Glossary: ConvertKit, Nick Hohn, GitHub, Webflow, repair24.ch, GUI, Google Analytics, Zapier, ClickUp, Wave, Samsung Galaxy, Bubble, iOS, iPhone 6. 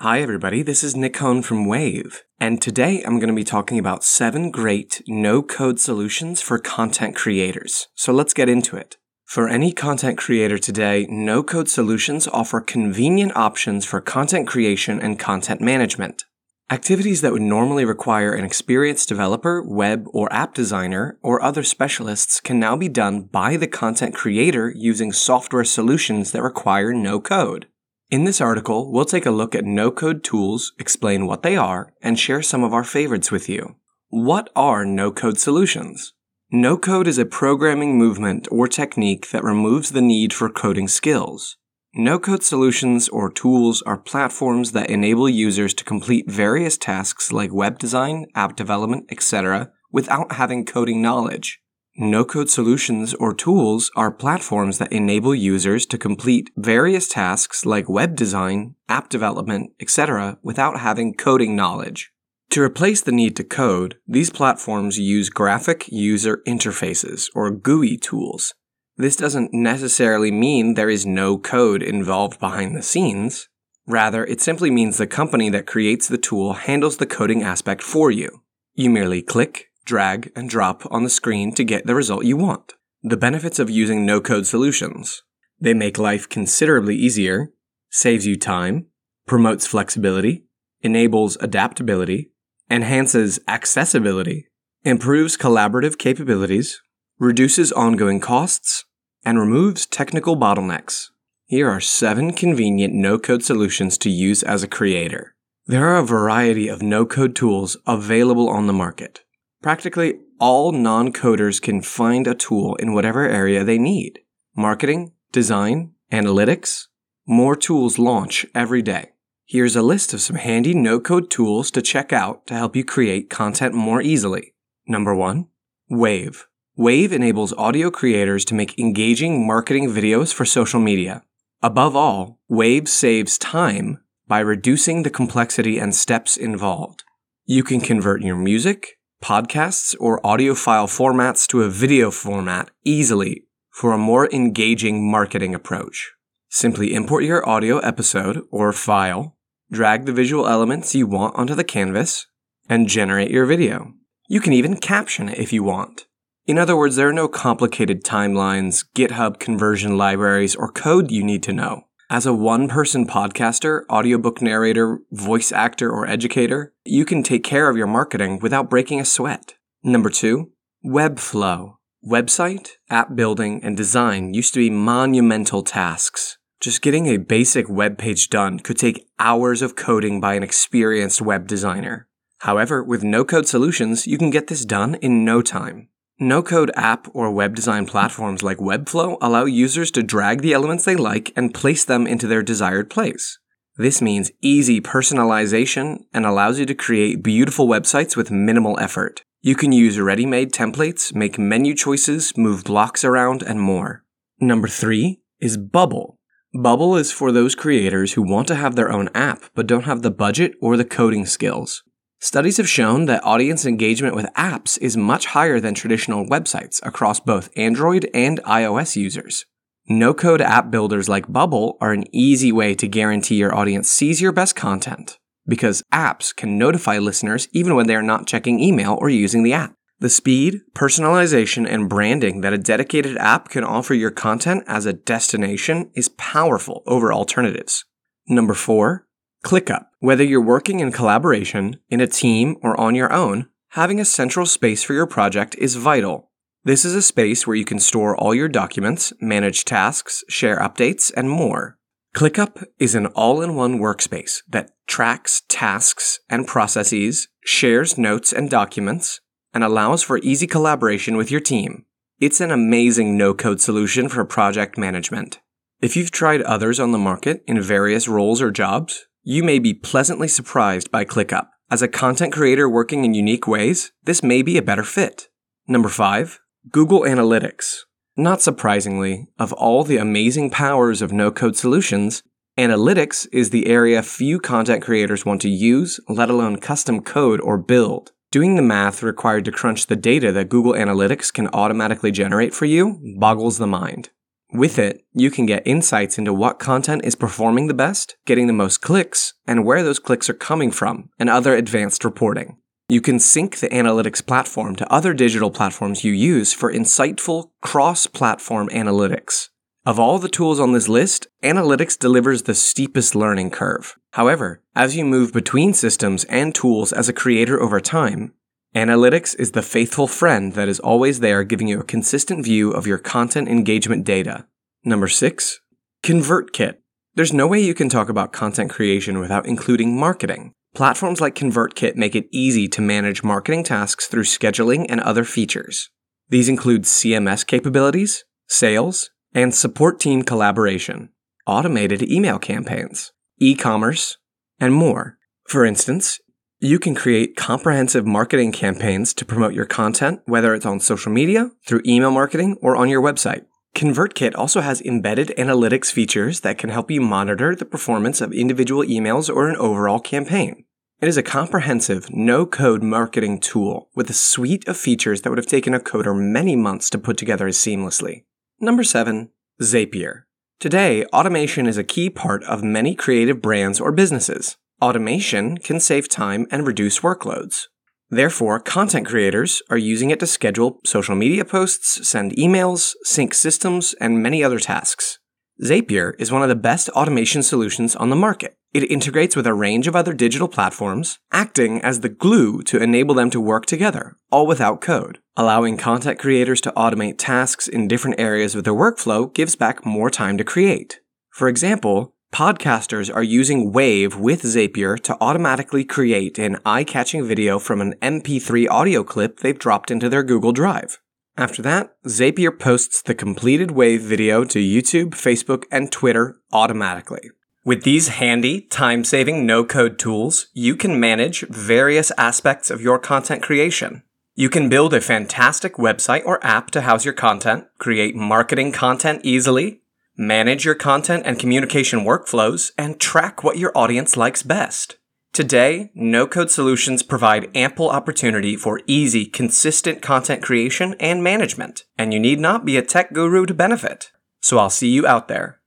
Hi everybody, this is Nick Hohn from Wave, and today I'm going to be talking about 7 great no-code solutions for content creators. So let's get into it. For any content creator today, no-code solutions offer convenient options for content creation and content management. Activities that would normally require an experienced developer, web or app designer, or other specialists can now be done by the content creator using software solutions that require no-code. In this article, we'll take a look at no-code tools, explain what they are, and share some of our favorites with you. What are no-code solutions? No-code is a programming movement or technique that removes the need for coding skills. No-code solutions or tools are platforms that enable users to complete various tasks like web design, app development, etc. without having coding knowledge. No-code solutions or tools are platforms that enable users to complete various tasks like web design, app development, etc. without having coding knowledge. To replace the need to code, these platforms use graphic user interfaces or GUI tools. This doesn't necessarily mean there is no code involved behind the scenes. Rather, it simply means the company that creates the tool handles the coding aspect for you. You merely click, drag and drop on the screen to get the result you want. The benefits of using no-code solutions. They make life considerably easier, saves you time, promotes flexibility, enables adaptability, enhances accessibility, improves collaborative capabilities, reduces ongoing costs, and removes technical bottlenecks. Here are 7 convenient no-code solutions to use as a creator. There are a variety of no-code tools available on the market. Practically all non-coders can find a tool in whatever area they need. Marketing, design, analytics, more tools launch every day. Here's a list of some handy no-code tools to check out to help you create content more easily. Number 1, Wave. Wave enables audio creators to make engaging marketing videos for social media. Above all, Wave saves time by reducing the complexity and steps involved. You can convert your music, podcasts, or audio file formats to a video format easily for a more engaging marketing approach. Simply import your audio episode or file, drag the visual elements you want onto the canvas, and generate your video. You can even caption it if you want. In other words, there are no complicated timelines, GitHub conversion libraries, or code you need to know. As a one-person podcaster, audiobook narrator, voice actor, or educator, you can take care of your marketing without breaking a sweat. Number 2, Webflow. Website, app building, and design used to be monumental tasks. Just getting a basic web page done could take hours of coding by an experienced web designer. However, with no-code solutions, you can get this done in no time. No-code app or web design platforms like Webflow allow users to drag the elements they like and place them into their desired place. This means easy personalization and allows you to create beautiful websites with minimal effort. You can use ready-made templates, make menu choices, move blocks around, and more. Number 3 is Bubble. Bubble is for those creators who want to have their own app but don't have the budget or the coding skills. Studies have shown that audience engagement with apps is much higher than traditional websites across both Android and iOS users. No-code app builders like Bubble are an easy way to guarantee your audience sees your best content, because apps can notify listeners even when they are not checking email or using the app. The speed, personalization, and branding that a dedicated app can offer your content as a destination is powerful over alternatives. Number 4. ClickUp. Whether you're working in collaboration, in a team, or on your own, having a central space for your project is vital. This is a space where you can store all your documents, manage tasks, share updates, and more. ClickUp is an all-in-one workspace that tracks tasks and processes, shares notes and documents, and allows for easy collaboration with your team. It's an amazing no-code solution for project management. If you've tried others on the market in various roles or jobs, you may be pleasantly surprised by ClickUp. As a content creator working in unique ways, this may be a better fit. Number 5, Google Analytics. Not surprisingly, of all the amazing powers of no-code solutions, analytics is the area few content creators want to use, let alone custom code or build. Doing the math required to crunch the data that Google Analytics can automatically generate for you boggles the mind. With it, you can get insights into what content is performing the best, getting the most clicks, and where those clicks are coming from, and other advanced reporting. You can sync the analytics platform to other digital platforms you use for insightful cross-platform analytics. Of all the tools on this list, analytics delivers the steepest learning curve. However, as you move between systems and tools as a creator over time, analytics is the faithful friend that is always there giving you a consistent view of your content engagement data. Number 6, ConvertKit. There's no way you can talk about content creation without including marketing. Platforms like ConvertKit make it easy to manage marketing tasks through scheduling and other features. These include CMS capabilities, sales, and support team collaboration, automated email campaigns, e-commerce, and more. For instance, you can create comprehensive marketing campaigns to promote your content, whether it's on social media, through email marketing, or on your website. ConvertKit also has embedded analytics features that can help you monitor the performance of individual emails or an overall campaign. It is a comprehensive, no-code marketing tool with a suite of features that would have taken a coder many months to put together seamlessly. Number 7, Zapier. Today, automation is a key part of many creative brands or businesses. Automation can save time and reduce workloads. Therefore, content creators are using it to schedule social media posts, send emails, sync systems, and many other tasks. Zapier is one of the best automation solutions on the market. It integrates with a range of other digital platforms, acting as the glue to enable them to work together, all without code. Allowing content creators to automate tasks in different areas of their workflow gives back more time to create. For example, podcasters are using Wave with Zapier to automatically create an eye-catching video from an MP3 audio clip they've dropped into their Google Drive. After that, Zapier posts the completed Wave video to YouTube, Facebook, and Twitter automatically. With these handy, time-saving no-code tools, you can manage various aspects of your content creation. You can build a fantastic website or app to house your content, create marketing content easily, manage your content and communication workflows, and track what your audience likes best. Today, no-code solutions provide ample opportunity for easy, consistent content creation and management, and you need not be a tech guru to benefit. So I'll see you out there.